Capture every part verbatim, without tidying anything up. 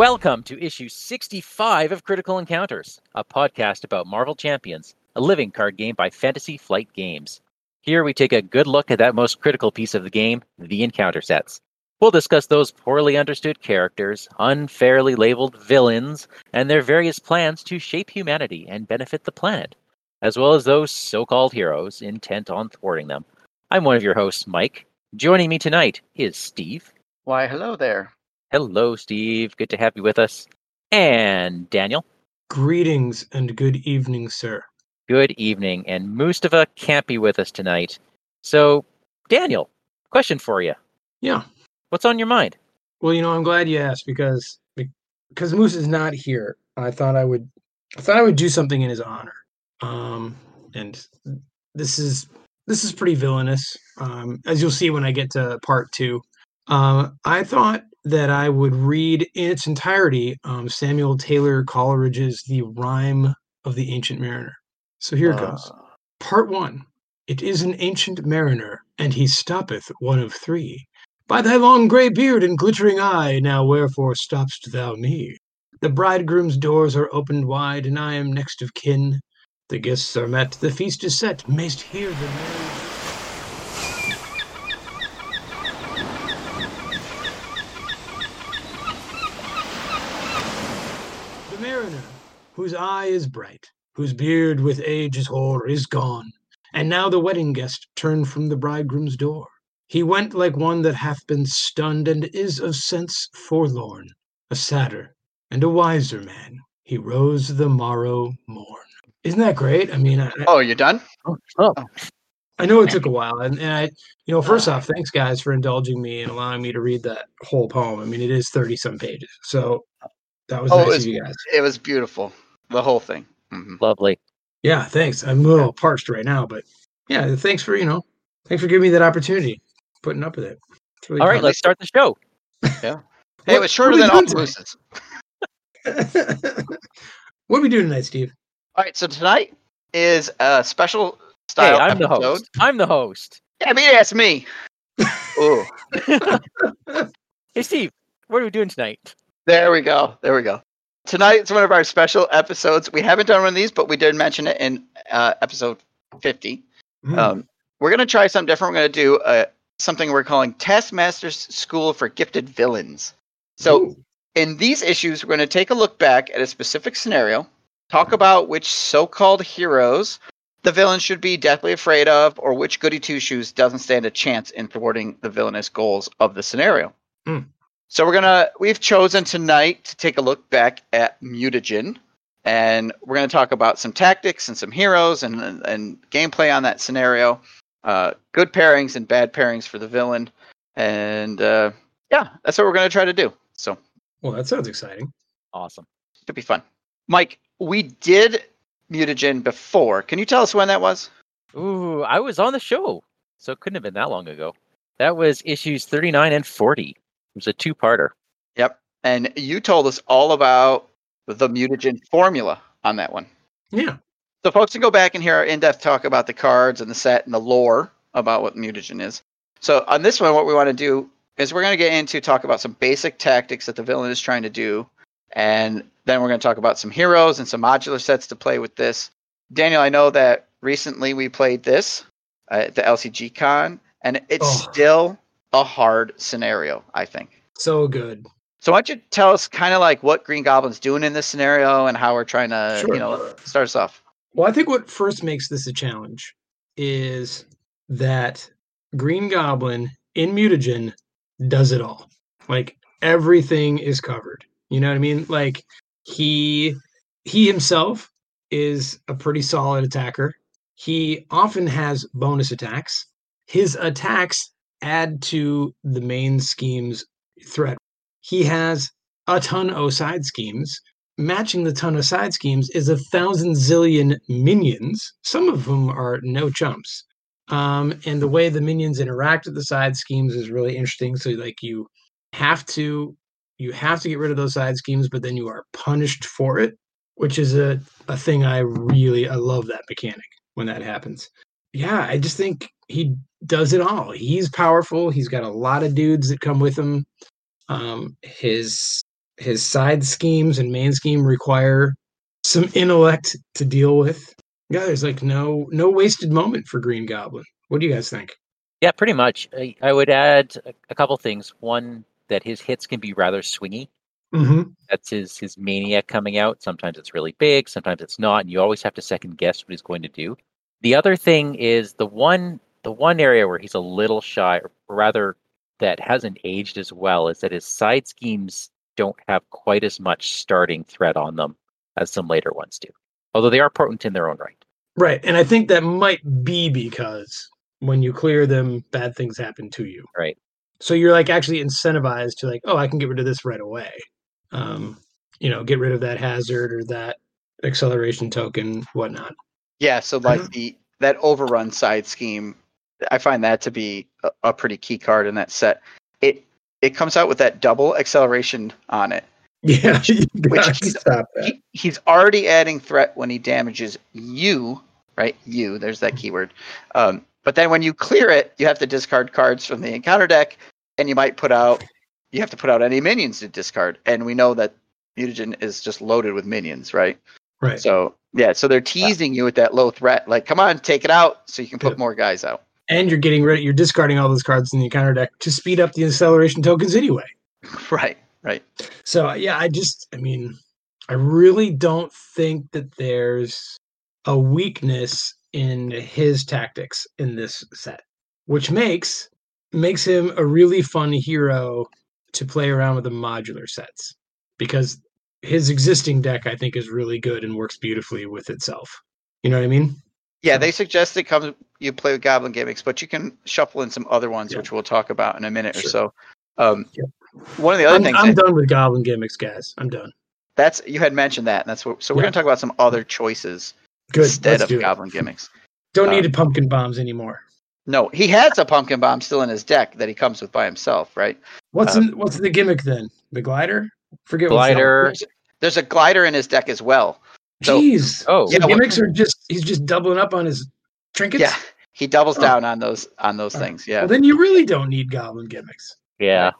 Welcome to issue sixty-five of Critical Encounters, a podcast about Marvel Champions, a living card game by Fantasy Flight Games. Here we take a good look at that most critical piece of the game, the encounter sets. We'll discuss those poorly understood characters, unfairly labeled villains, and their various plans to shape humanity and benefit the planet, as well as those so-called heroes intent on thwarting them. I'm one of your hosts, Mike. Joining me tonight is Steve. Why, hello there. Hello, Steve. Good to have you with us. And Daniel. Greetings and good evening, sir. Good evening. And Mustafa can't be with us tonight. So, Daniel, question for you. Yeah. What's on your mind? Well, you know, I'm glad you asked because because Moose is not here. I thought I would I thought I would do something in his honor. Um, and this is this is pretty villainous. Um, as you'll see when I get to part two. Um, I thought that I would read in its entirety um, Samuel Taylor Coleridge's The Rime of the Ancient Mariner. So here it uh, goes. Part one. It is an ancient mariner, and he stoppeth one of three. By thy long grey beard and glittering eye, now wherefore stopp'st thou me? The bridegroom's doors are opened wide, and I am next of kin. The guests are met, the feast is set, mayst hear the merry... whose eye is bright, whose beard with age is hoar, is gone. And now the wedding guest turned from the bridegroom's door. He went like one that hath been stunned, and is of sense forlorn. A sadder and a wiser man, he rose the morrow morn. Isn't that great? I mean, I, I, oh, you're done? Oh, oh. I know it took a while, and, and I, you know, first off, thanks guys for indulging me and allowing me to read that whole poem. I mean, it is thirty some pages, so that was oh, nice it was, of you guys. It was beautiful. The whole thing. Mm-hmm. Lovely. Yeah, thanks. I'm a little parched right now, but yeah, thanks for, you know, thanks for giving me that opportunity, putting up with it. Really All right, fun. Let's start the show. Yeah. Hey, it was shorter than all Moose's. What are we doing tonight, Steve? All right, so tonight is a special style hey, I'm episode. the host. I'm the host. Yeah, I mean, that's me. Ooh. Hey, Steve, what are we doing tonight? There we go. There we go. Tonight's one of our special episodes. We haven't done one of these, but we did mention it in uh, episode fifty. Mm. Um, we're going to try something different. We're going to do uh, something we're calling Taskmaster's School for Gifted Villains. So Ooh. in these issues, we're going to take a look back at a specific scenario, talk about which so-called heroes the villain should be deathly afraid of, or which goody two-shoes doesn't stand a chance in thwarting the villainous goals of the scenario. Mm. So we're gonna we've chosen tonight to take a look back at Mutagen, and we're gonna talk about some tactics and some heroes and and, and gameplay on that scenario, uh, good pairings and bad pairings for the villain, and uh, yeah, that's what we're gonna try to do. So, well, that sounds exciting. Awesome, should be fun. Mike, we did Mutagen before. Can you tell us when that was? Ooh, I was on the show, so it couldn't have been that long ago. That was issues thirty-nine and forty. It was a two-parter. Yep. And you told us all about the Mutagen formula on that one. Yeah. So folks can go back and hear our in-depth talk about the cards and the set and the lore about what Mutagen is. So on this one, what we want to do is we're going to get into talk about some basic tactics that the villain is trying to do. And then we're going to talk about some heroes and some modular sets to play with this. Daniel, I know that recently we played this at the L C G Con, and it's oh. still... a hard scenario, I think. So good. So why don't you tell us kind of like what Green Goblin's doing in this scenario and how we're trying to, sure. you know, start us off. Well, I think what first makes this a challenge is that Green Goblin in Mutagen does it all. Like everything is covered. You know what I mean? Like he he himself is a pretty solid attacker. He often has bonus attacks. His attacks add to the main scheme's threat. He has a ton of side schemes. Matching the ton of side schemes is a thousand zillion minions, some of whom are no chumps. Um, and the way the minions interact with the side schemes is really interesting. So like you have to you have to get rid of those side schemes, but then you are punished for it, which is a, a thing I really I love that mechanic when that happens. Yeah, I just think he does it all. He's powerful. He's got a lot of dudes that come with him. Um, his his side schemes and main scheme require some intellect to deal with. Yeah, there's like no no wasted moment for Green Goblin. What do you guys think? Yeah, pretty much. I, I would add a, a couple things. One, that his hits can be rather swingy. Mm-hmm. That's his his mania coming out. Sometimes it's really big, sometimes it's not, and you always have to second guess what he's going to do. The other thing is the one the one area where he's a little shy, or rather that hasn't aged as well, is that his side schemes don't have quite as much starting threat on them as some later ones do. Although they are potent in their own right. Right, and I think that might be because when you clear them, bad things happen to you. Right. So you're like actually incentivized to like, oh, I can get rid of this right away. Um, you know, get rid of that hazard or that acceleration token, whatnot. Yeah, so like mm-hmm. the that overrun side scheme, I find that to be a, a pretty key card in that set. It it comes out with that double acceleration on it. Yeah, which, which he's, stop that. He, he's already adding threat when he damages you, right? You, there's that keyword. Um, but then when you clear it, you have to discard cards from the encounter deck, and you might put out, you have to put out any minions to discard. And we know that Mutagen is just loaded with minions, right? Right. So, yeah, so they're teasing wow. you with that low threat. Like, come on, take it out so you can put yeah. more guys out. And you're getting rid of, you're discarding all those cards in the encounter deck to speed up the acceleration tokens anyway. Right. Right. So, yeah, I just, I mean, I really don't think that there's a weakness in his tactics in this set, which makes makes him a really fun hero to play around with the modular sets, because his existing deck, I think, is really good and works beautifully with itself. You know what I mean? Yeah, they suggest it comes, you play with Goblin gimmicks, but you can shuffle in some other ones, yeah. which we'll talk about in a minute sure. or so. Um, yeah. One of the other I'm, things I'm I, done with Goblin gimmicks, guys. I'm done. That's you had mentioned that, and that's what. So we're yeah. going to talk about some other choices Good, instead of Goblin it. gimmicks. Don't um, need pumpkin bombs anymore. No, he has a pumpkin bomb still in his deck that he comes with by himself, right? What's um, in, what's the gimmick then? The glider? Forget glider. What's There's a glider in his deck as well. So, Jeez. Oh, so yeah, gimmicks what, are just he's just doubling up on his trinkets. Yeah, he doubles oh. down on those on those All things. Right. Yeah. Well, then you really don't need Goblin gimmicks. Yeah.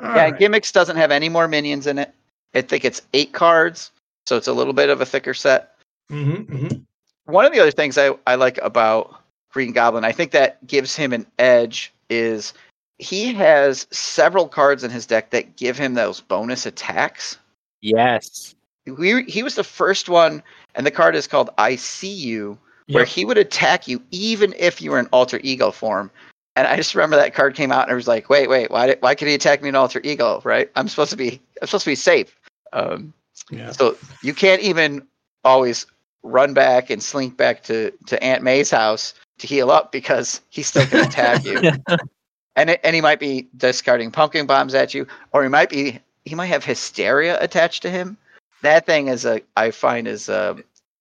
All yeah, right. Gimmicks doesn't have any more minions in it. I think it's eight cards, so it's a little bit of a thicker set. Mm-hmm, mm-hmm. One of the other things I, I like about Green Goblin, I think that gives him an edge, is he has several cards in his deck that give him those bonus attacks. Yes. We, he was the first one, and the card is called I See You, yep. where he would attack you even if you were in alter ego form. And I just remember that card came out, and I was like, "Wait, wait, why? Did, why could he attack me in alter ego? Right? I'm supposed to be, I'm supposed to be safe. Um, yeah. So you can't even always run back and slink back to, to Aunt May's house to heal up because he's still going to attack you. And it, and he might be discarding pumpkin bombs at you, or he might be he might have hysteria attached to him. That thing is a I find is a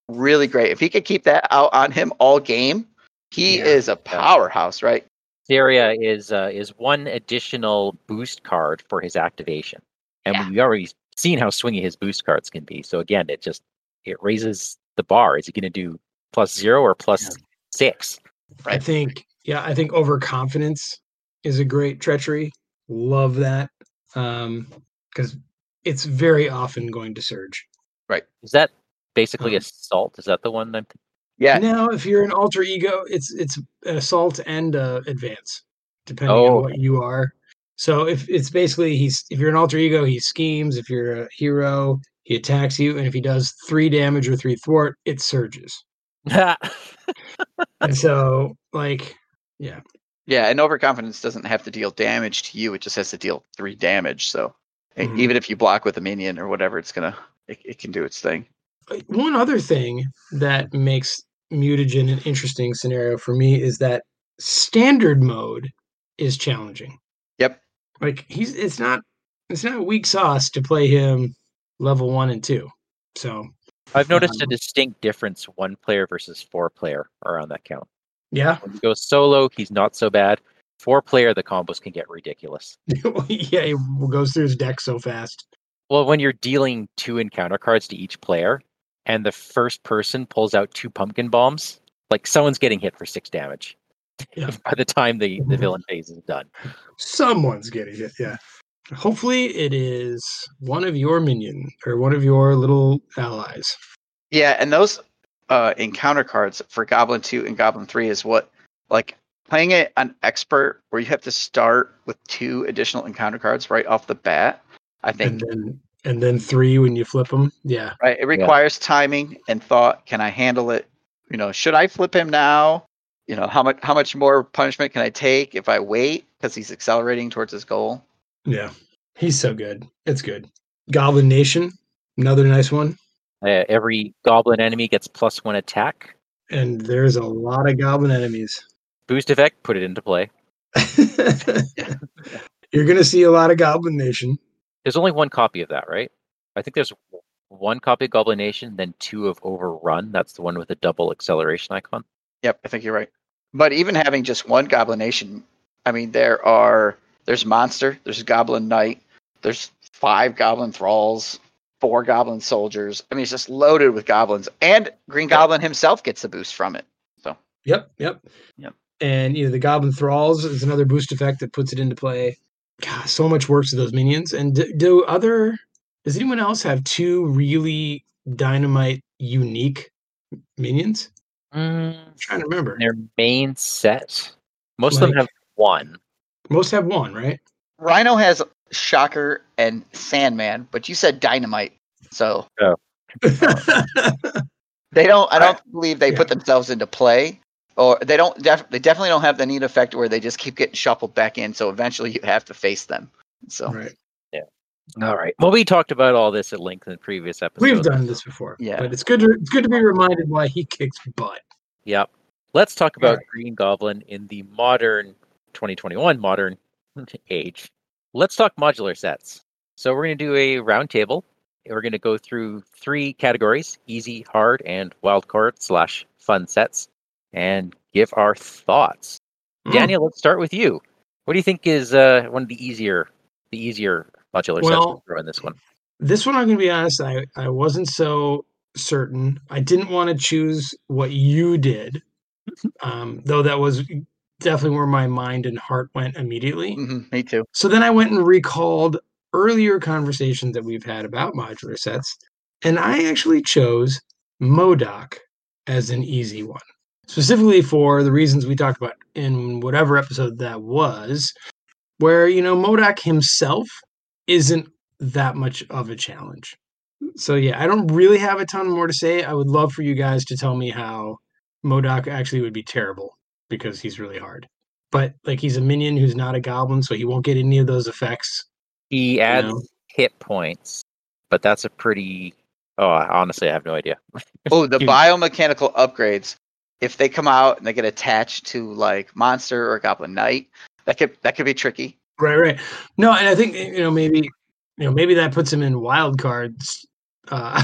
really great. If he could keep that out on him all game, he yeah. is a powerhouse, right? Hysteria is uh, is one additional boost card for his activation, and yeah. we've already seen how swingy his boost cards can be. So again, it just it raises the bar. Is he going to do plus zero or plus yeah. six? Right? I think yeah, I think overconfidence is a great treachery. Love that because um, it's very often going to surge. Right? Is that basically um, assault? Is that the one I'm? Th- Yeah. Now, if you're an alter ego, it's it's an assault and uh, advance, depending oh. on what you are. So if it's basically he's if you're an alter ego, he schemes. If you're a hero, he attacks you, and if he does three damage or three thwart, it surges. And so, like, yeah, yeah, and overconfidence doesn't have to deal damage to you; it just has to deal three damage. So mm-hmm. even if you block with a minion or whatever, it's gonna it, it can do its thing. One other thing that makes Mutagen an interesting scenario for me is that standard mode is challenging. Yep. Like he's it's not it's not weak sauce to play him level one and two. So I've noticed um, a distinct difference one player versus four player around that count. Yeah. When he goes solo, he's not so bad. Four player, the combos can get ridiculous. Yeah, he goes through his deck so fast. Well, when you're dealing two encounter cards to each player, and the first person pulls out two pumpkin bombs, like someone's getting hit for six damage yeah. by the time the, the villain phase is done. Someone's getting hit, yeah. Hopefully it is one of your minion or one of your little allies. Yeah, and those uh, encounter cards for Goblin two and Goblin three is what, like, playing it on Expert, where you have to start with two additional encounter cards right off the bat, I think. And then, and then three when you flip them, yeah. Right, it requires yeah. timing and thought. Can I handle it? You know, should I flip him now? You know, how much how much more punishment can I take if I wait? Because he's accelerating towards his goal. Yeah, he's so good. It's good. Goblin Nation, another nice one. Uh, every goblin enemy gets plus one attack. And there's a lot of goblin enemies. Boost effect, put it into play. You're going to see a lot of Goblin Nation. There's only one copy of that, right? I think there's one copy of Goblin Nation, then two of Overrun. That's the one with the double acceleration icon. Yep, I think you're right. But even having just one Goblin Nation, I mean, there are... There's Monster, there's Goblin Knight, there's five Goblin Thralls, four Goblin Soldiers. I mean, it's just loaded with goblins. And Green Goblin himself gets a boost from it. So Yep, yep. Yep. And you know, the Goblin Thralls is another boost effect that puts it into play. God, so much work to those minions. And do, do other does anyone else have two really dynamite unique minions? Mm, I'm trying to remember. Their main set. Most like, of them have one. Most have one, right? Rhino has Shocker and Sandman, but you said Dynamite, so oh. they don't. I don't I, believe they yeah. put themselves into play, or they don't. Def, they definitely don't have the neat effect where they just keep getting shuffled back in. So eventually, you have to face them. So right. yeah. All right. Well, we talked about all this at length in previous episodes. We've done this before. Yeah, but it's good. To, it's good to be reminded why he kicks butt. Yep. Let's talk about right. Green Goblin in the modern. twenty twenty-one modern age. Let's talk modular sets. So we're going to do a round table. We're going to go through three categories: easy, hard, and wildcard slash fun sets, and give our thoughts. Mm. Daniel, let's start with you. What do you think is uh, one of the easier, the easier modular well, sets we'll throw in this one? This one, I'm going to be honest. I, I wasn't so certain. I didn't want to choose what you did, um, though that was. Definitely where my mind and heart went immediately. Mm-hmm, me too. So then I went and recalled earlier conversations that we've had about modular sets, and I actually chose MODOK as an easy one, specifically for the reasons we talked about in whatever episode that was, where, you know, MODOK himself isn't that much of a challenge. So yeah, I don't really have a ton more to say. I would love for you guys to tell me how MODOK actually would be terrible. Because he's really hard. But like he's a minion who's not a goblin, so he won't get any of those effects. He adds you know? hit points, but that's a pretty... Oh, honestly, I have no idea. Oh, the biomechanical upgrades, if they come out and they get attached to like Monster or Goblin Knight, that could that could be tricky. Right, right. No, and I think you know maybe you know maybe that puts him in wild cards. Uh,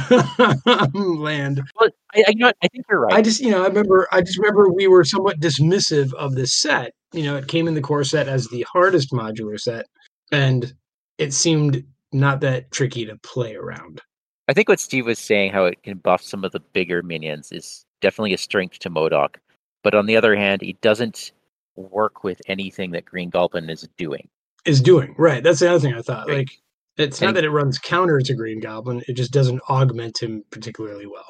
land. Well, I, I, you know, I think you're right. I just, you know, I remember, I just remember we were somewhat dismissive of this set. You know, it came in the core set as the hardest modular set, and it seemed not that tricky to play around. I think what Steve was saying, how it can buff some of the bigger minions, is definitely a strength to MODOK. But on the other hand, it doesn't work with anything that Green Goblin is doing. Is doing right. That's the other thing I thought. Right. Like. It's not that it runs counter to Green Goblin, it just doesn't augment him particularly well.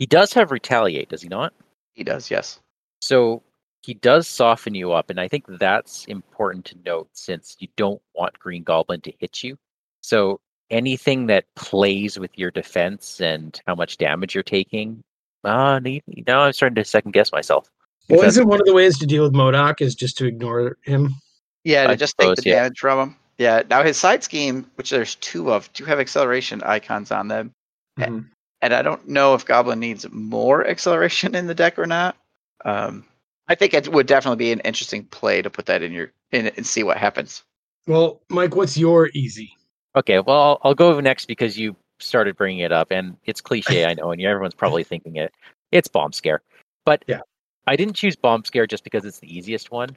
He does have Retaliate, does he not? He does, yes. So he does soften you up, and I think that's important to note since you don't want Green Goblin to hit you. So anything that plays with your defense and how much damage you're taking, uh, now I'm starting to second guess myself. Well, isn't one of the ways to deal with MODOK is just to ignore him? Yeah, to just take the damage from him. Yeah, now his side scheme, which there's two of, do have acceleration icons on them. Mm-hmm. And, and I don't know if Goblin needs more acceleration in the deck or not. Um, I think it would definitely be an interesting play to put that in your in and see what happens. Well, Mike, what's your easy? Okay, well, I'll, I'll go next because you started bringing it up. And it's cliche, I know, and everyone's probably thinking it. It's Bomb Scare. But yeah. I didn't choose Bomb Scare just because it's the easiest one.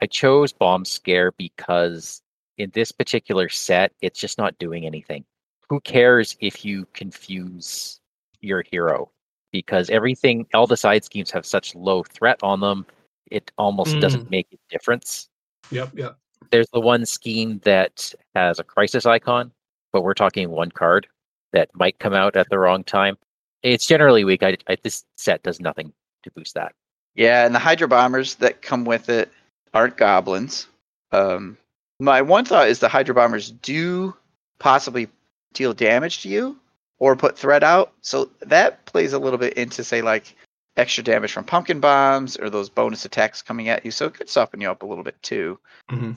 I chose Bomb Scare because... in this particular set, it's just not doing anything. Who cares if you confuse your hero? Because everything, all the side schemes have such low threat on them, it almost mm. doesn't make a difference. Yep, yep. There's the one scheme that has a crisis icon, but we're talking one card that might come out at the wrong time. It's generally weak. I, I, this set does nothing to boost that. Yeah, and the Hydro Bombers that come with it aren't goblins. Um, my one thought is the Hydro Bombers do possibly deal damage to you or put threat out. So that plays a little bit into, say, like extra damage from pumpkin bombs or those bonus attacks coming at you. So it could soften you up a little bit too. Mm-hmm.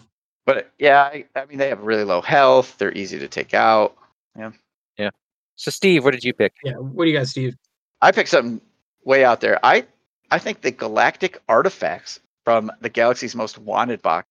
But yeah, I, I mean, they have really low health. They're easy to take out. Yeah. Yeah. So Steve, what did you pick? Yeah. What do you got, Steve? I picked something way out there. I, I think the Galactic Artifacts from the Galaxy's Most Wanted box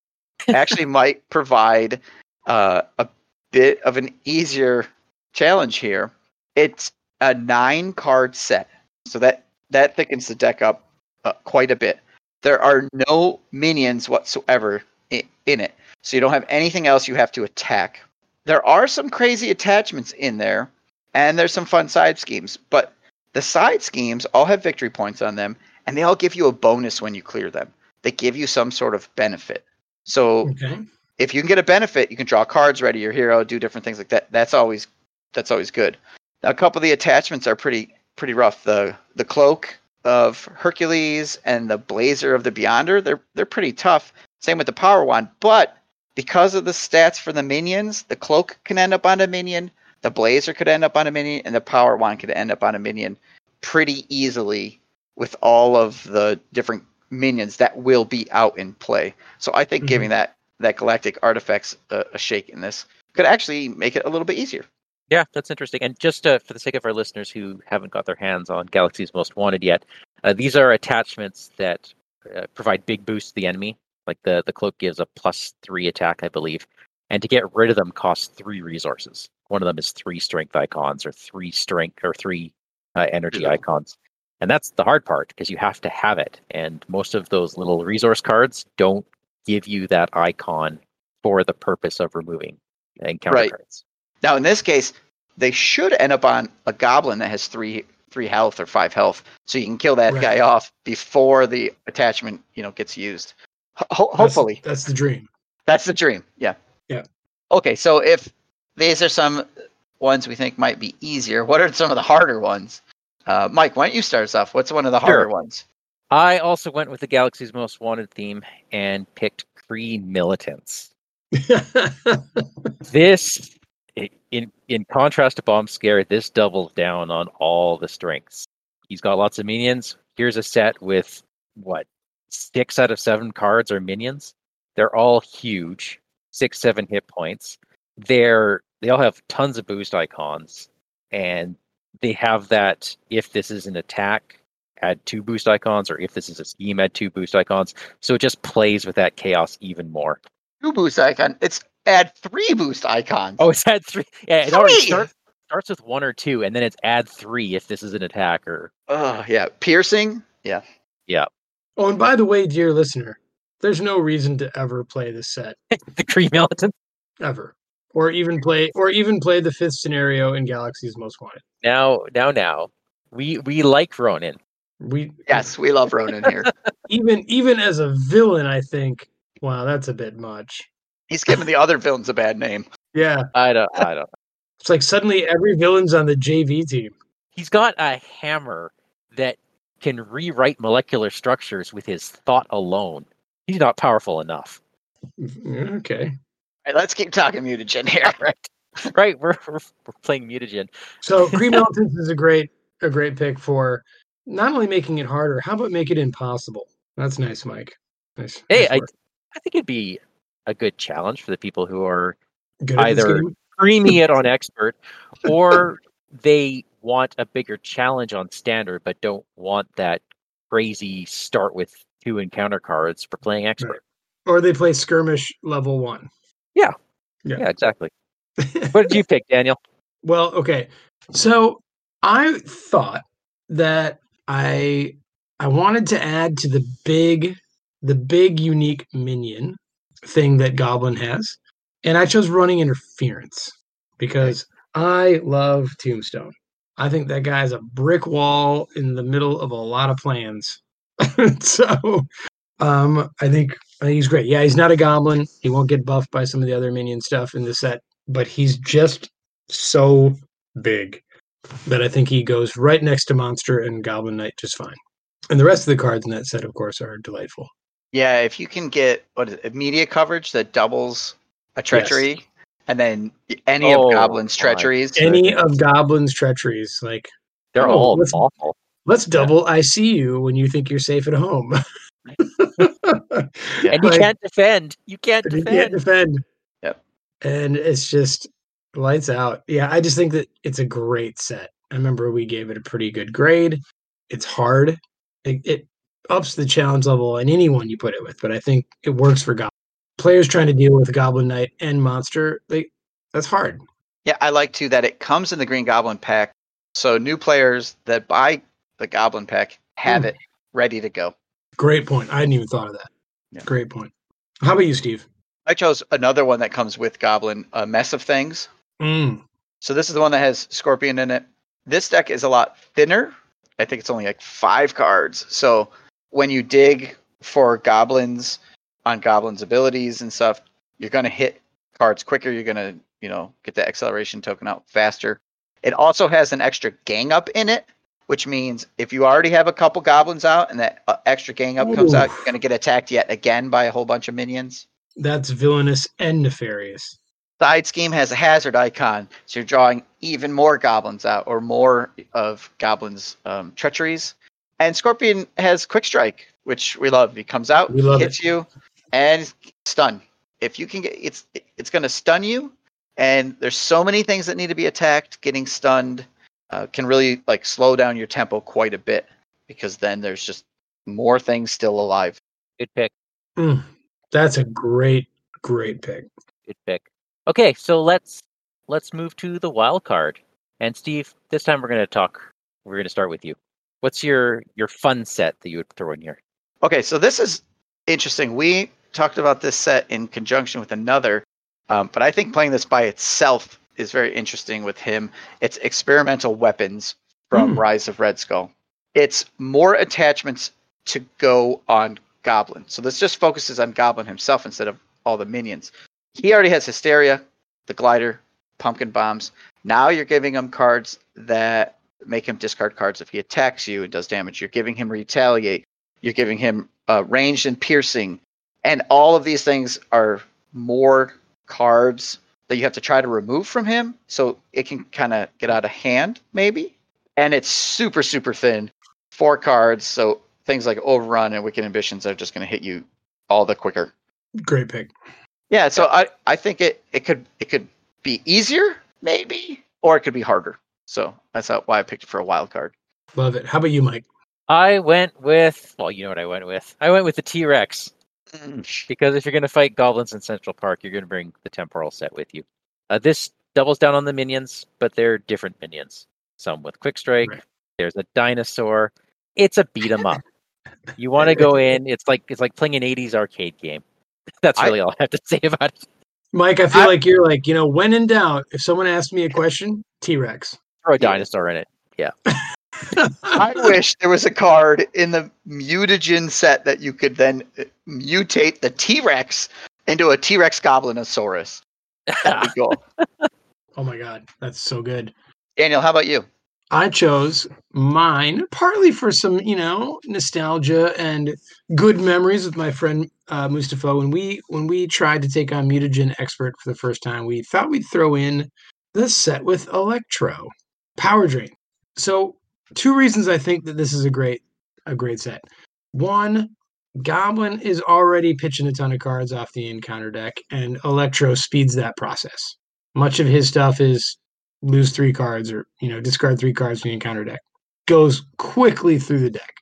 actually might provide uh, a bit of an easier challenge here. It's a nine-card set, so that, that thickens the deck up uh, quite a bit. There are no minions whatsoever in, in it, so you don't have anything else you have to attack. There are some crazy attachments in there, and there's some fun side schemes, but the side schemes all have victory points on them, and they all give you a bonus when you clear them. They give you some sort of benefit. So okay. If you can get a benefit, you can draw cards, ready your hero, do different things like that. That's always that's always good. Now, a couple of the attachments are pretty pretty rough. The the Cloak of Hercules and the Blazer of the Beyonder, they're they're pretty tough. Same with the Power Wand, but because of the stats for the minions, the Cloak can end up on a minion, the Blazer could end up on a minion, and the Power Wand could end up on a minion pretty easily with all of the different minions that will be out in play. So I think mm-hmm. giving that that Galactic Artifacts a, a shake in this could actually make it a little bit easier. Yeah, that's interesting. And just uh, for the sake of our listeners who haven't got their hands on Galaxy's Most Wanted yet, uh, these are attachments that uh, provide big boosts to the enemy. Like the, the Cloak gives a plus three attack, I believe. And to get rid of them costs three resources. One of them is three strength icons or three strength or three uh, energy yeah. icons. And that's the hard part because you have to have it. And most of those little resource cards don't give you that icon for the purpose of removing encounter right. cards. Now, in this case, they should end up on a goblin that has three three health or five health, so you can kill that right. guy off before the attachment you know gets used. Ho- hopefully, that's, that's the dream. That's the dream. Yeah. Yeah. Okay, so if these are some ones we think might be easier, what are some of the harder ones? Uh, Mike, why don't you start us off? What's one of the harder sure. ones? I also went with the Galaxy's Most Wanted theme and picked Green Militants. This. In in contrast to Bomb Scare, this doubles down on all the strengths. He's got lots of minions. Here's a set with, what, six out of seven cards are minions. They're all huge. Six, seven hit points. They're they all have tons of boost icons. And they have that, if this is an attack, add two boost icons. Or if this is a scheme, add two boost icons. So it just plays with that chaos even more. Two boost icon. It's... Add three boost icons. Oh, it's add three. Yeah, it three. already starts, starts with one or two, and then it's add three if this is an attacker. Oh, yeah. Piercing? Yeah. Yeah. Oh, and by the way, dear listener, there's no reason to ever play this set. The Cream Mountains? Ever. Or even play or even play the fifth scenario in Galaxy's Most Wanted. Now, now, now. We we like Ronin. We Yes, we love Ronin here. even even as a villain, I think, wow, that's a bit much. He's giving the other villains a bad name. Yeah. I don't I don't know. It's like suddenly every villain's on the J V team. He's got a hammer that can rewrite molecular structures with his thought alone. He's not powerful enough. Okay. All right, let's keep talking Mutagen here. Right. Right. We're, we're we're playing Mutagen. So Cream Mountains is a great a great pick for not only making it harder, how about make it impossible? That's nice, Mike. Nice. Hey, nice I I think it'd be a good challenge for the people who are good either creaming it on expert or they want a bigger challenge on standard but don't want that crazy start with two encounter cards for playing expert. Right. Or they play skirmish level one. Yeah. Yeah, yeah exactly. What did you pick, Daniel? Well, okay. So I thought that I I wanted to add to the big the big unique minion thing that Goblin has, and I chose Running Interference because I love Tombstone. I think that guy is a brick wall in the middle of a lot of plans. So Um, I think I think he's great. Yeah, he's not a goblin. He won't get buffed by some of the other minion stuff in the set, but he's just so big that I think he goes right next to Monster and Goblin Knight just fine. And the rest of the cards in that set, of course, are delightful. Yeah, if you can get what is it, media coverage that doubles a treachery, yes. and then any oh, of Goblin's God. treacheries. Any of Goblin's treacheries. like They're oh, all let's, awful. Let's double yeah. I see you when you think you're safe at home. Yeah. And you can't defend. You can't and defend. You can't defend. Yep. And it's just lights out. Yeah, I just think that it's a great set. I remember we gave it a pretty good grade. It's hard. It, it ups the challenge level in anyone you put it with, but I think it works for Goblin. Players trying to deal with Goblin Knight and Monster, they, that's hard. Yeah, I like, too, that it comes in the Green Goblin pack, so new players that buy the Goblin pack have mm. it ready to go. Great point. I hadn't even thought of that. Yeah. Great point. How about you, Steve? I chose another one that comes with Goblin, A Mess of Things. Mm. So this is the one that has Scorpion in it. This deck is a lot thinner. I think it's only like five cards. So when you dig for goblins on goblins' abilities and stuff, you're going to hit cards quicker. You're going to, you know, get the acceleration token out faster. It also has an extra gang up in it, which means if you already have a couple goblins out and that extra gang up Ooh. comes out, you're going to get attacked yet again by a whole bunch of minions. That's villainous and nefarious. Side scheme has a hazard icon, so you're drawing even more goblins out, or more of goblins' um, treacheries. And Scorpion has Quick Strike, which we love. He comes out, we love hits it. you, and stun. If you can get, it's it's going to stun you. And there's so many things that need to be attacked. Getting stunned uh, can really like slow down your tempo quite a bit, because then there's just more things still alive. Good pick. Mm, that's a great, great pick. Good pick. Okay, so let's let's move to the wild card. And Steve, this time we're going to talk. We're going to start with you. What's your, your fun set that you would throw in here? Okay, so this is interesting. We talked about this set in conjunction with another, um, but I think playing this by itself is very interesting with him. It's Experimental Weapons from mm. Rise of Red Skull. It's more attachments to go on Goblin. So this just focuses on Goblin himself instead of all the minions. He already has Hysteria, the Glider, Pumpkin Bombs. Now you're giving him cards that make him discard cards if he attacks you and does damage. You're giving him Retaliate. You're giving him uh, Ranged and Piercing. And all of these things are more cards that you have to try to remove from him, so it can kind of get out of hand, maybe. And it's super, super thin. Four cards, so things like Overrun and Wicked Ambitions are just going to hit you all the quicker. Great pick. Yeah, so I, I think it, it could it could be easier, maybe, or it could be harder. So that's how, why I picked it for a wild card. Love it. How about you, Mike? I went with, well, you know what I went with. I went with the T-Rex. Because if you're going to fight goblins in Central Park, you're going to bring the Temporal set with you. Uh, this doubles down on the minions, but they're different minions. Some with Quick Strike. Right. There's a dinosaur. It's a beat-em-up. You want to go in. It's like it's like playing an eighties arcade game. That's really I, all I have to say about it. Mike, I feel I, like you're like, you know, when in doubt, if someone asked me a question, T-Rex. Throw a dinosaur in it. Yeah. I wish there was a card in the Mutagen set that you could then mutate the T-Rex into a T-Rex Goblinosaurus. That'd be cool. Oh my God. That's so good. Daniel, how about you? I chose mine partly for some, you know, nostalgia and good memories with my friend uh, Mustafa. When we when we tried to take on Mutagen Expert for the first time, we thought we'd throw in the set with Electro, Power Drain. So two reasons I think that this is a great a great set. One, Goblin is already pitching a ton of cards off the encounter deck, and Electro speeds that process. Much of his stuff is lose three cards or, you know, discard three cards from the encounter deck. Goes quickly through the deck.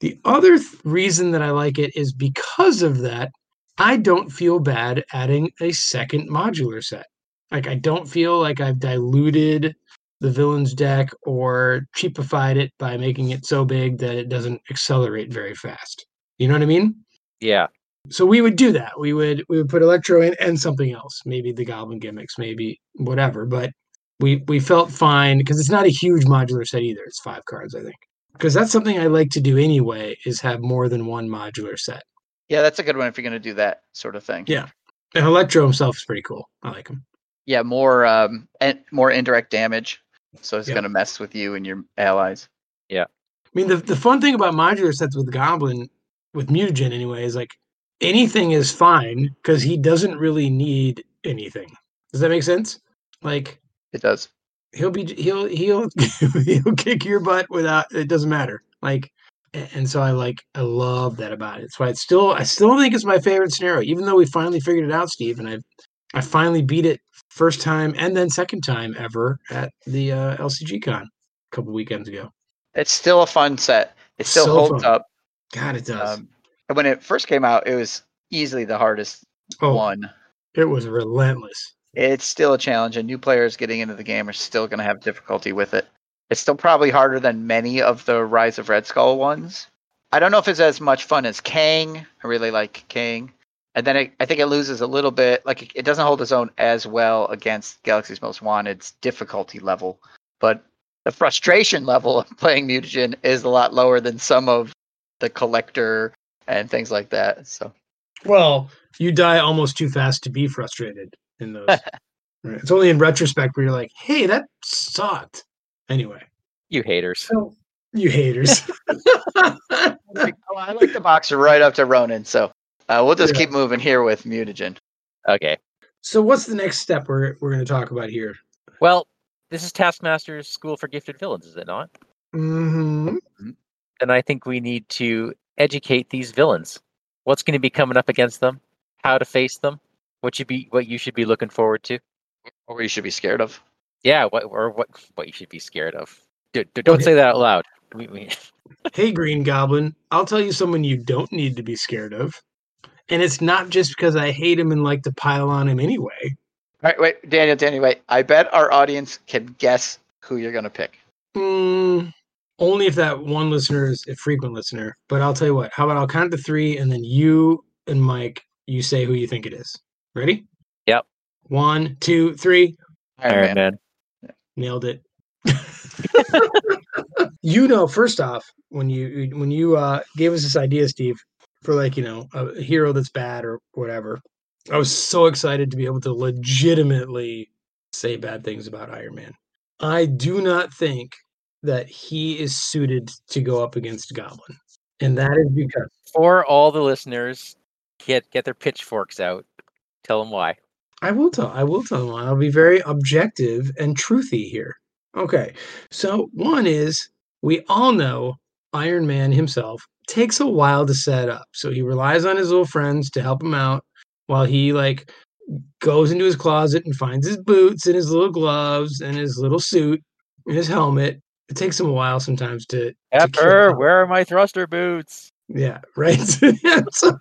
The other th- reason that I like it is because of that, I don't feel bad adding a second modular set. Like, I don't feel like I've diluted the villain's deck or cheapified it by making it so big that it doesn't accelerate very fast. You know what I mean? Yeah. So we would do that. We would, we would put Electro in and something else. Maybe the Goblin gimmicks, maybe whatever, but We we felt fine because it's not a huge modular set either. It's five cards, I think. Because that's something I like to do anyway, is have more than one modular set. Yeah, that's a good one if you're going to do that sort of thing. Yeah. And Electro himself is pretty cool. I like him. Yeah, more um, and more indirect damage. So it's yeah. going to mess with you and your allies. Yeah. I mean, the the fun thing about modular sets with Goblin, with Mutagen anyway, is like anything is fine because he doesn't really need anything. Does that make sense? Like it does. He'll be he'll he'll he'll kick your butt without it doesn't matter. Like and so I like I love that about it. That's why it's still I still think it's my favorite scenario, even though we finally figured it out, Steve, and I I finally beat it first time and then second time ever at the uh, L C G Con a couple weekends ago. It's still a fun set. It still so holds fun. up. God, it does. Um, and when it first came out, it was easily the hardest oh, one. It was relentless. It's still a challenge, and new players getting into the game are still going to have difficulty with it. It's still probably harder than many of the Rise of Red Skull ones. I don't know if it's as much fun as Kang. I really like Kang. And then it, I think it loses a little bit. Like it, it doesn't hold its own as well against Galaxy's Most Wanted's difficulty level. But the frustration level of playing Mutagen is a lot lower than some of the Collector and things like that. So, well, you die almost too fast to be frustrated in those. Right. It's only in retrospect where you're like, hey, that sucked. Anyway. You haters. So, you haters. Well, I like the boxer right up to Ronin, so uh, we'll just yeah. keep moving here with Mutagen. Okay. So what's the next step we're we're going to talk about here? Well, this is Taskmaster's School for Gifted Villains, is it not? Mm-hmm. And I think we need to educate these villains. What's going to be coming up against them? How to face them? What you be, what you should be looking forward to, or what you should be scared of. Yeah, what or what what you should be scared of. Dude, don't okay. say that out loud. We, we... Hey, Green Goblin, I'll tell you someone you don't need to be scared of, and it's not just because I hate him and like to pile on him anyway. All right, wait, Daniel, Daniel, wait. I bet our audience can guess who you're going to pick. Mm, only if that one listener is a frequent listener. But I'll tell you what. How about I'll count to three, and then you and Mike, you say who you think it is. Ready? Yep. One, two, three. Iron, Iron Man. Man. Nailed it. You know, first off, when you when you uh, gave us this idea, Steve, for like, you know, a hero that's bad or whatever, I was so excited to be able to legitimately say bad things about Iron Man. I do not think that he is suited to go up against Goblin. And that is because... For all the listeners, get get their pitchforks out. Tell them why. I will tell. I will tell them why. I'll be very objective and truthy here. Okay. So one is we all know Iron Man himself takes a while to set up. So he relies on his little friends to help him out while he like goes into his closet and finds his boots and his little gloves and his little suit and his helmet. It takes him a while sometimes to. Pepper, where are my thruster boots? Yeah. Right. so,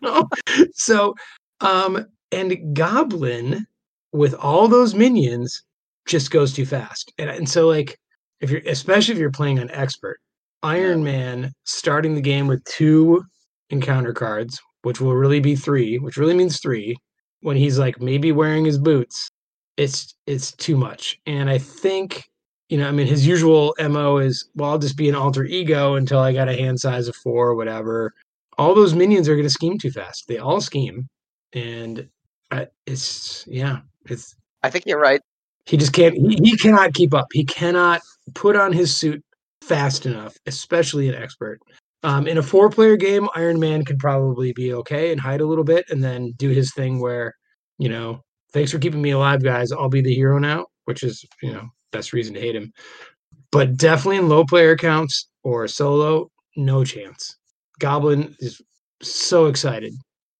so, um. And Goblin, with all those minions, just goes too fast. And, and so, like, if you're, especially if you're playing on expert, Iron Man starting the game with two encounter cards, which will really be three, which really means three, when he's like maybe wearing his boots, it's it's too much. And I think, you know, I mean, his usual M O is, well, I'll just be an alter ego until I got a hand size of four or whatever. All those minions are going to scheme too fast. They all scheme. And Uh, it's yeah. It's. I think you're right. He just can't. He, he cannot keep up. He cannot put on his suit fast enough, especially an expert. Um, in a four-player game, Iron Man could probably be okay and hide a little bit, and then do his thing where, you know, thanks for keeping me alive, guys. I'll be the hero now, which is, you know, best reason to hate him. But definitely in low player counts or solo, no chance. Goblin is so excited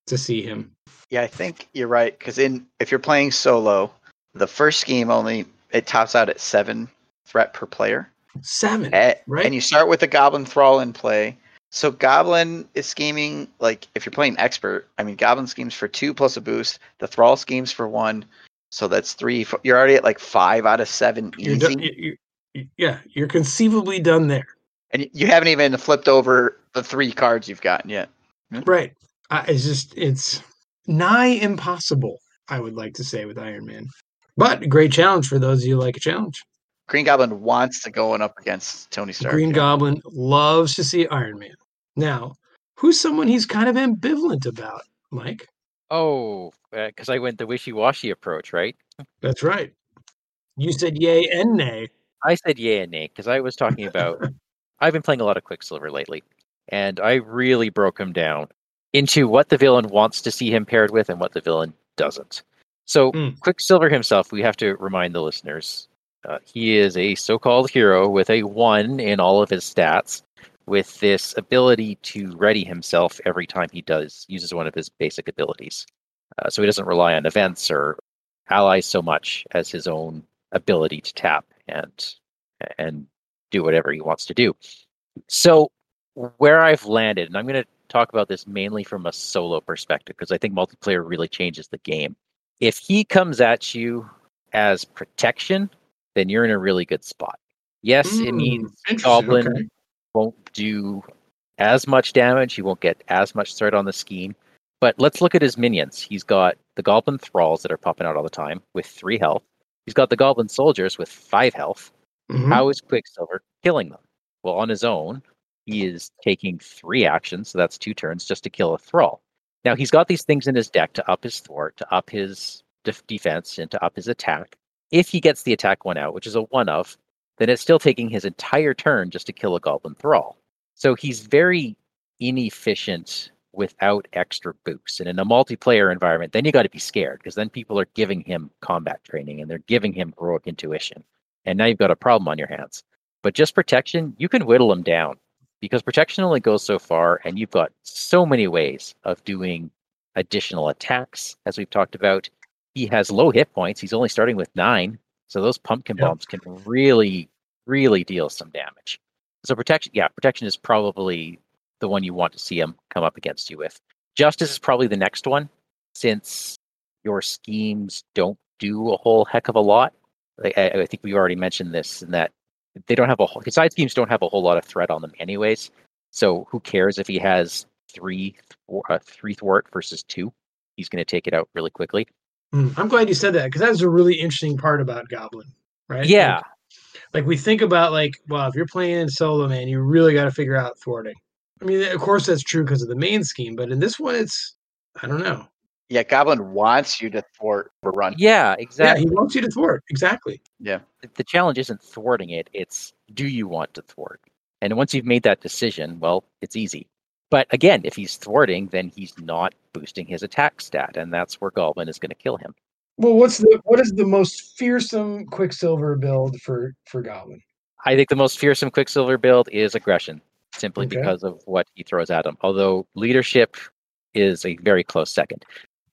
to see him. Yeah, I think you're right, because in if you're playing solo, the first scheme only, it tops out at seven threat per player. Seven, at, right? And you start with a Goblin Thrall in play. So Goblin is scheming, like, if you're playing Expert, I mean, Goblin schemes for two plus a boost. The Thrall schemes for one. So that's three. Four, you're already at, like, five out of seven easy. You're done, you, you, yeah, you're conceivably done there. And you haven't even flipped over the three cards you've gotten yet. Right. I, it's just, it's... nigh impossible, I would like to say, with Iron Man. But a great challenge for those of you who like a challenge. Green Goblin wants to go on up against Tony Stark. Green Goblin loves to see Iron Man. Now, who's someone he's kind of ambivalent about, Mike? Oh, because uh, I went the wishy-washy approach, right? That's right. You said yay and nay. I said yay and nay because I was talking about... I've been playing a lot of Quicksilver lately, and I really broke him down into what the villain wants to see him paired with and what the villain doesn't. So mm. Quicksilver himself, we have to remind the listeners, uh, he is a so-called hero with a one in all of his stats, with this ability to ready himself every time he does uses one of his basic abilities. Uh, so he doesn't rely on events or allies so much as his own ability to tap and and do whatever he wants to do. So where I've landed, and I'm going to talk about this mainly from a solo perspective, because I think multiplayer really changes the game. If he comes at you as protection, then you're in a really good spot. Yes, mm, it means Goblin okay. won't do as much damage. He won't get as much threat on the scheme. But let's look at his minions. He's got the Goblin Thralls that are popping out all the time with three health. He's got the Goblin Soldiers with five health. Mm-hmm. How is Quicksilver killing them? Well, on his own, he is taking three actions, so that's two turns, just to kill a Thrall. Now, he's got these things in his deck to up his Thwart, to up his def- defense, and to up his attack. If he gets the attack one out, which is a one of, then it's still taking his entire turn just to kill a Goblin Thrall. So he's very inefficient without extra boosts. And in a multiplayer environment, then you got to be scared, because then people are giving him combat training, and they're giving him heroic intuition. And now you've got a problem on your hands. But just protection, you can whittle them down, because protection only goes so far, and you've got so many ways of doing additional attacks, as we've talked about. He has low hit points. He's only starting with nine, so those pumpkin yep. bombs can really, really deal some damage. So protection, yeah, protection is probably the one you want to see him come up against you with. Justice is probably the next one, since your schemes don't do a whole heck of a lot. I, I think we already mentioned this, in that they don't have a whole, side schemes don't have a whole lot of threat on them anyways. So who cares if he has three, th- uh, three thwart versus two? He's going to take it out really quickly. Mm, I'm glad you said that, because that's a really interesting part about Goblin, right? Yeah. Like, like we think about like, well, if you're playing solo, man, you really got to figure out thwarting. I mean, of course that's true because of the main scheme, but in this one, it's, I don't know. Yeah, Goblin wants you to thwart or run. Yeah, exactly. Yeah, he wants you to thwart. Exactly. Yeah. The challenge isn't thwarting it. It's, do you want to thwart? And once you've made that decision, well, it's easy. But again, if he's thwarting, then he's not boosting his attack stat, and that's where Goblin is going to kill him. Well, what's the what is the most fearsome Quicksilver build for, for Goblin? I think the most fearsome Quicksilver build is aggression, simply okay. because of what he throws at him. Although leadership is a very close second.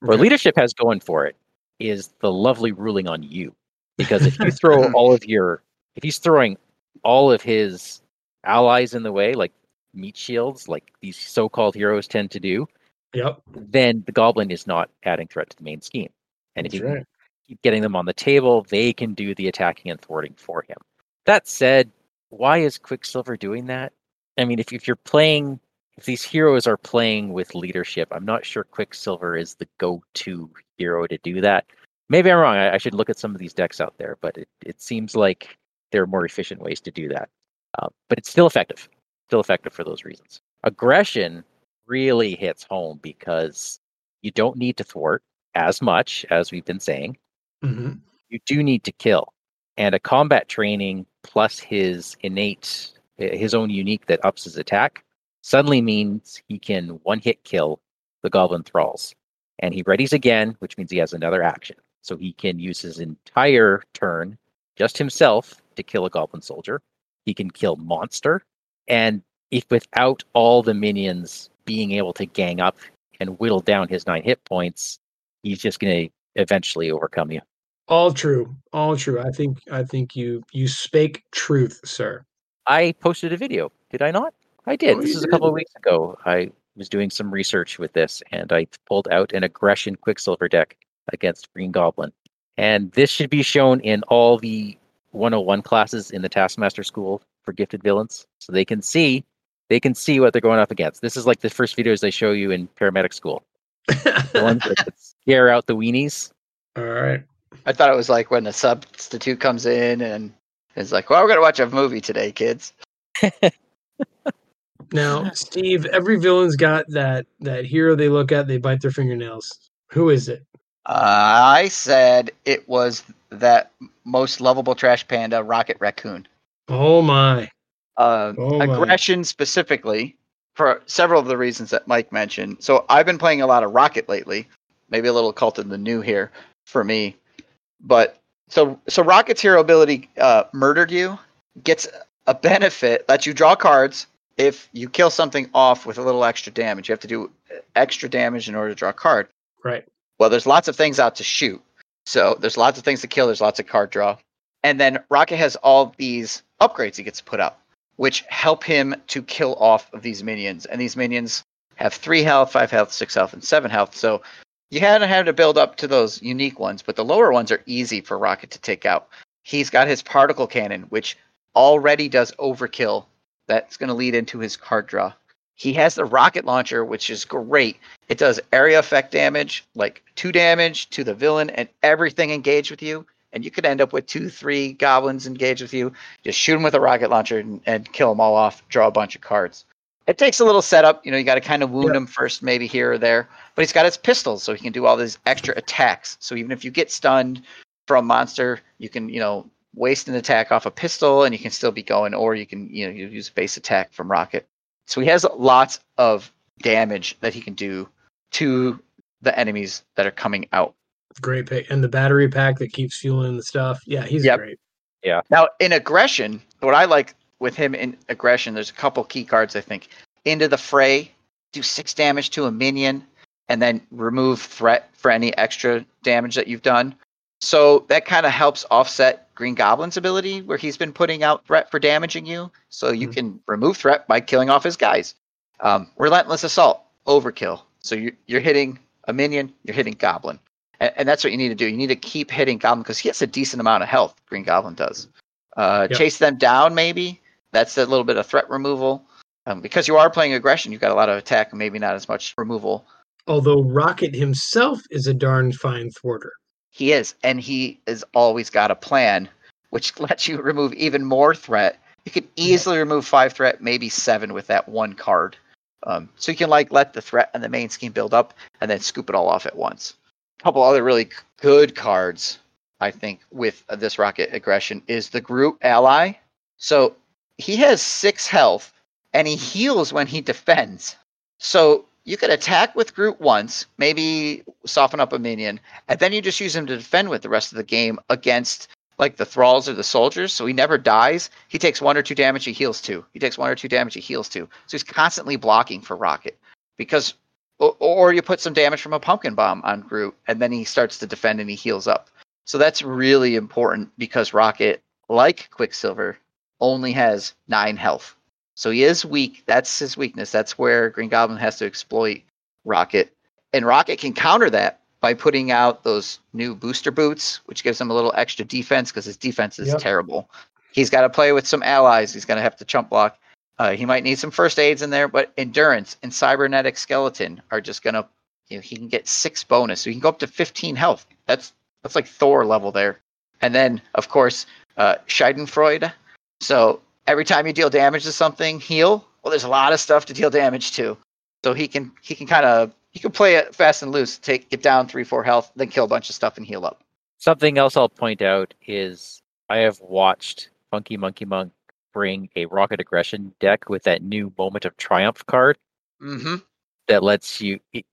Where okay. leadership has going for it is the lovely ruling on you, because if you throw all of your, if he's throwing all of his allies in the way, like meat shields, like these so-called heroes tend to do, yep. then the Goblin is not adding threat to the main scheme. And That's if you right. keep getting them on the table, they can do the attacking and thwarting for him. That said, why is Quicksilver doing that? I mean, if if you're playing. If these heroes are playing with leadership, I'm not sure Quicksilver is the go-to hero to do that. Maybe I'm wrong. I, I should look at some of these decks out there, but it, it seems like there are more efficient ways to do that. Uh, but it's still effective. Still effective for those reasons. Aggression really hits home because you don't need to thwart as much, as we've been saying. Mm-hmm. You do need to kill. And a combat training plus his innate, his own unique that ups his attack, suddenly means he can one-hit kill the Goblin Thralls. And he readies again, which means he has another action. So he can use his entire turn, just himself, to kill a Goblin Soldier. He can kill Monster. And if without all the minions being able to gang up and whittle down his nine hit points, he's just going to eventually overcome you. All true. All true. I think I think you you spake truth, sir. I posted a video, did I not? I did. Oh, this is a couple of weeks ago. I was doing some research with this, and I pulled out an aggression Quicksilver deck against Green Goblin. And this should be shown in all the one oh one classes in the Taskmaster School for Gifted Villains, so they can see they can see what they're going up against. This is like the first videos they show you in paramedic school. The ones that scare out the weenies. All right. I thought it was like when a substitute comes in and is like, "Well, we're going to watch a movie today, kids." Now, Steve, every villain's got that that hero they look at, they bite their fingernails. Who is it? Uh, I said it was that most lovable trash panda, Rocket Raccoon. Oh, my. Uh, oh aggression my. Specifically, for several of the reasons that Mike mentioned. So I've been playing a lot of Rocket lately. Maybe a little cult in the new here for me. But so so Rocket's hero ability, uh, Murdered You, gets a benefit, lets you draw cards if you kill something off with a little extra damage. You have to do extra damage in order to draw a card. Right. Well, there's lots of things out to shoot. So there's lots of things to kill. There's lots of card draw. And then Rocket has all these upgrades he gets to put out, which help him to kill off of these minions. And these minions have three health, five health, six health, and seven health. So you had to have to build up to those unique ones. But the lower ones are easy for Rocket to take out. He's got his particle cannon, which already does overkill. That's going to lead into his card draw. He has the rocket launcher, which is great. It does area effect damage, like two damage to the villain and everything engaged with you. And you could end up with two, three goblins engaged with you. Just shoot them with a rocket launcher and, and kill them all off. Draw a bunch of cards. It takes a little setup. You know, you got to kind of wound yeah. him first, maybe here or there. But he's got his pistols, so he can do all these extra attacks. So even if you get stunned from monster, you can, you know, waste an attack off a pistol and you can still be going. Or you can, you know, you use base attack from Rocket. So he has lots of damage that he can do to the enemies that are coming out. Great pick. And the battery pack that keeps fueling the stuff. Yeah, he's yep. great. Yeah. Now, in aggression, what I like with him in aggression, there's a couple key cards, I think. Into the Fray, do six damage to a minion, and then remove threat for any extra damage that you've done. So that kind of helps offset Green Goblin's ability, where he's been putting out threat for damaging you. So you mm-hmm. can remove threat by killing off his guys. Um, relentless Assault, overkill. So you're, you're hitting a minion, you're hitting Goblin. And, and that's what you need to do. You need to keep hitting Goblin because he has a decent amount of health, Green Goblin does. Uh, yep. Chase them down, maybe. That's a little bit of threat removal. Um, because you are playing aggression, you've got a lot of attack and maybe not as much removal. Although Rocket himself is a darn fine thwarter. He is, and he has always got a plan, which lets you remove even more threat. You can easily yeah. remove five threat, maybe seven with that one card. Um, so you can like let the threat and the main scheme build up, and then scoop it all off at once. A couple other really good cards, I think, with this Rocket aggression is the Groot Ally. So he has six health, and he heals when he defends. So you could attack with Groot once, maybe soften up a minion, and then you just use him to defend with the rest of the game against like the thralls or the soldiers. So he never dies. He takes one or two damage, he heals two. He takes one or two damage, he heals two. So he's constantly blocking for Rocket. Because, or, or you put some damage from a pumpkin bomb on Groot, and then he starts to defend and he heals up. So that's really important because Rocket, like Quicksilver, only has nine health. So he is weak. That's his weakness. That's where Green Goblin has to exploit Rocket. And Rocket can counter that by putting out those new booster boots, which gives him a little extra defense because his defense is yep. terrible. He's got to play with some allies. He's going to have to chump block. Uh, he might need some first aids in there, but Endurance and Cybernetic Skeleton are just going to, you know, he can get six bonus. So he can go up to fifteen health. That's that's like Thor level there. And then, of course, uh, Schadenfreude. So every time you deal damage to something, heal. Well, there's a lot of stuff to deal damage to, so he can he can kind of he can play it fast and loose, take get down three, four health, then kill a bunch of stuff and heal up. Something else I'll point out is I have watched Funky Monkey Monk bring a Rocket Aggression deck with that new Moment of Triumph card mm-hmm. that lets you. It,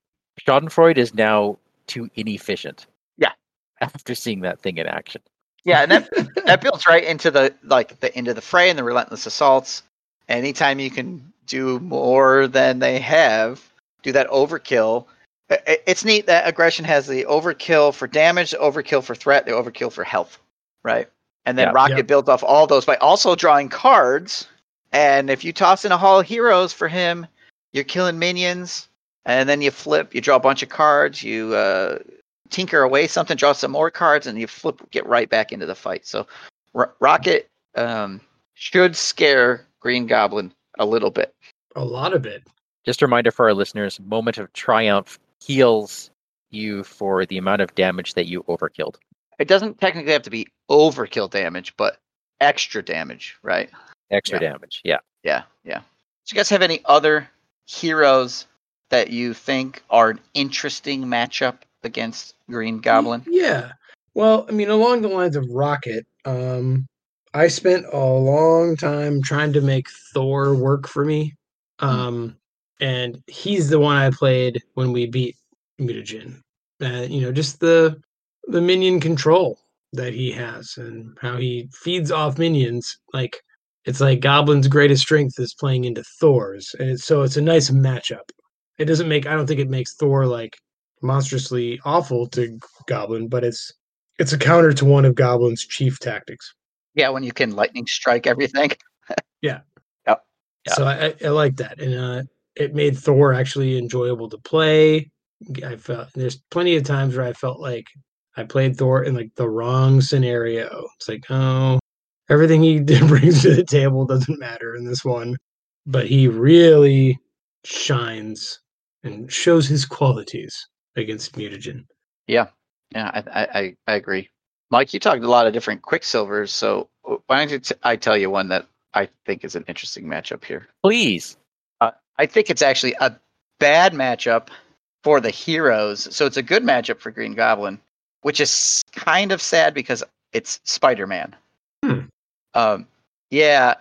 Schadenfreude is now too inefficient. Yeah, after seeing that thing in action. Yeah, and that that builds right into the like the end of the Fray and the Relentless Assaults. Anytime you can do more than they have, do that overkill. It, it's neat that aggression has the overkill for damage, the overkill for threat, the overkill for health, right? And then yeah, Rocket yeah. builds off all those by also drawing cards. And if you toss in a Hall of Heroes for him, you're killing minions. And then you flip, you draw a bunch of cards, you... Uh, tinker away something, draw some more cards, and you flip, get right back into the fight. So R- Rocket um, should scare Green Goblin a little bit. A lot of it. Just a reminder for our listeners, Moment of Triumph heals you for the amount of damage that you overkilled. It doesn't technically have to be overkill damage, but extra damage, right? Extra yeah. damage, yeah. Yeah, yeah. So you guys have any other heroes that you think are an interesting matchup against Green Goblin? Yeah. Well, I mean, along the lines of Rocket, um, I spent a long time trying to make Thor work for me. Um, and he's the one I played when we beat Mutagen. Uh, you know, just the the minion control that he has and how he feeds off minions. Like, it's like Goblin's greatest strength is playing into Thor's. And it's, so it's a nice matchup. It doesn't make, I don't think it makes Thor like monstrously awful to Goblin, but it's it's a counter to one of Goblin's chief tactics. Yeah, when you can lightning strike everything. yeah. Yep. Yep. So I, I like that. And uh, it made Thor actually enjoyable to play. I felt there's plenty of times where I felt like I played Thor in like the wrong scenario. It's like, oh, everything he did brings to the table doesn't matter in this one. But he really shines and shows his qualities against Mutagen. Yeah. Yeah, I, I, I agree. Mike, you talked a lot of different Quicksilvers, so why don't you t- I tell you one that I think is an interesting matchup here. Please. Uh, I think it's actually a bad matchup for the heroes, so it's a good matchup for Green Goblin, which is kind of sad because it's Spider-Man. Hmm. Um, yeah,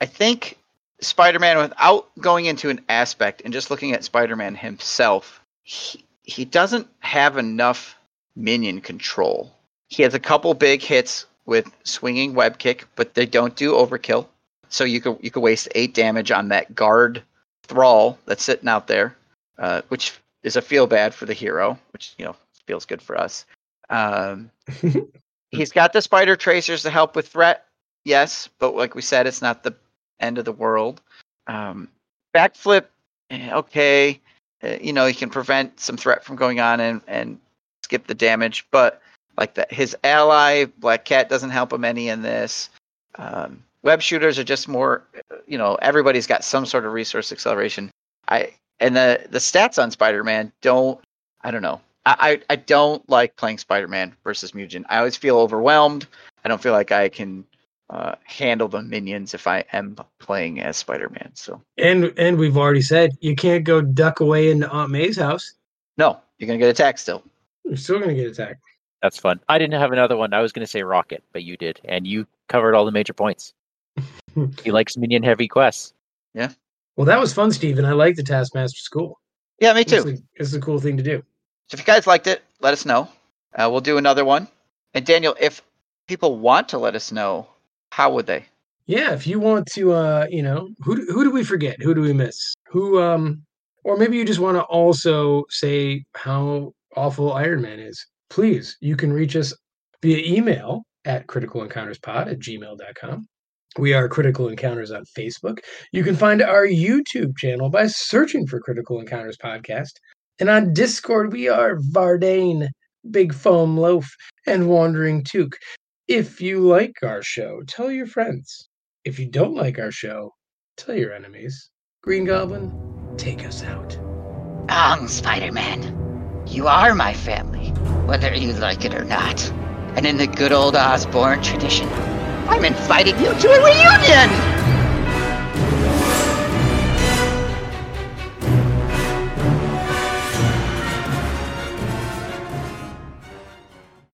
I think Spider-Man, without going into an aspect and just looking at Spider-Man himself, he, he doesn't have enough minion control. He has a couple big hits with swinging web kick, but they don't do overkill. So you could you could waste eight damage on that guard thrall that's sitting out there, uh, which is a feel bad for the hero, which you know feels good for us. Um, he's got the spider tracers to help with threat, yes, but like we said, it's not the end of the world. Um, backflip, okay, uh, you know he can prevent some threat from going on and and skip the damage, but like that, his ally Black Cat doesn't help him any in this. Um, web shooters are just more, you know, everybody's got some sort of resource acceleration. I and the the stats on Spider-Man don't. I don't know. I I, I don't like playing Spider-Man versus Mutagen. I always feel overwhelmed. I don't feel like I can uh, handle the minions if I am playing as Spider-Man. So and and we've already said you can't go duck away into Aunt May's house. No, you're gonna get attacked still. You're still gonna get attacked. That's fun. I didn't have another one. I was going to say Rocket, but you did. And you covered all the major points. He likes minion-heavy quests. Yeah. Well, that was fun, Steve, and I like the Taskmaster's School. Yeah, me too. It's a, it's a cool thing to do. So if you guys liked it, let us know. Uh, we'll do another one. And Daniel, if people want to let us know, how would they? Yeah, if you want to, uh, you know, who who do we forget? Who do we miss? Who, um, or maybe you just want to also say how awful Iron Man is. Please, you can reach us via email at critical encounters pod at gmail dot com. We are Critical Encounters on Facebook. You can find our YouTube channel by searching for Critical Encounters Podcast. And on Discord, we are Vardane, Big Foam Loaf, and Wandering Took. If you like our show, tell your friends. If you don't like our show, tell your enemies. Green Goblin, take us out. Um, Spider-Man. You are my family, whether you like it or not. And in the good old Osborne tradition, I'm inviting you to a reunion!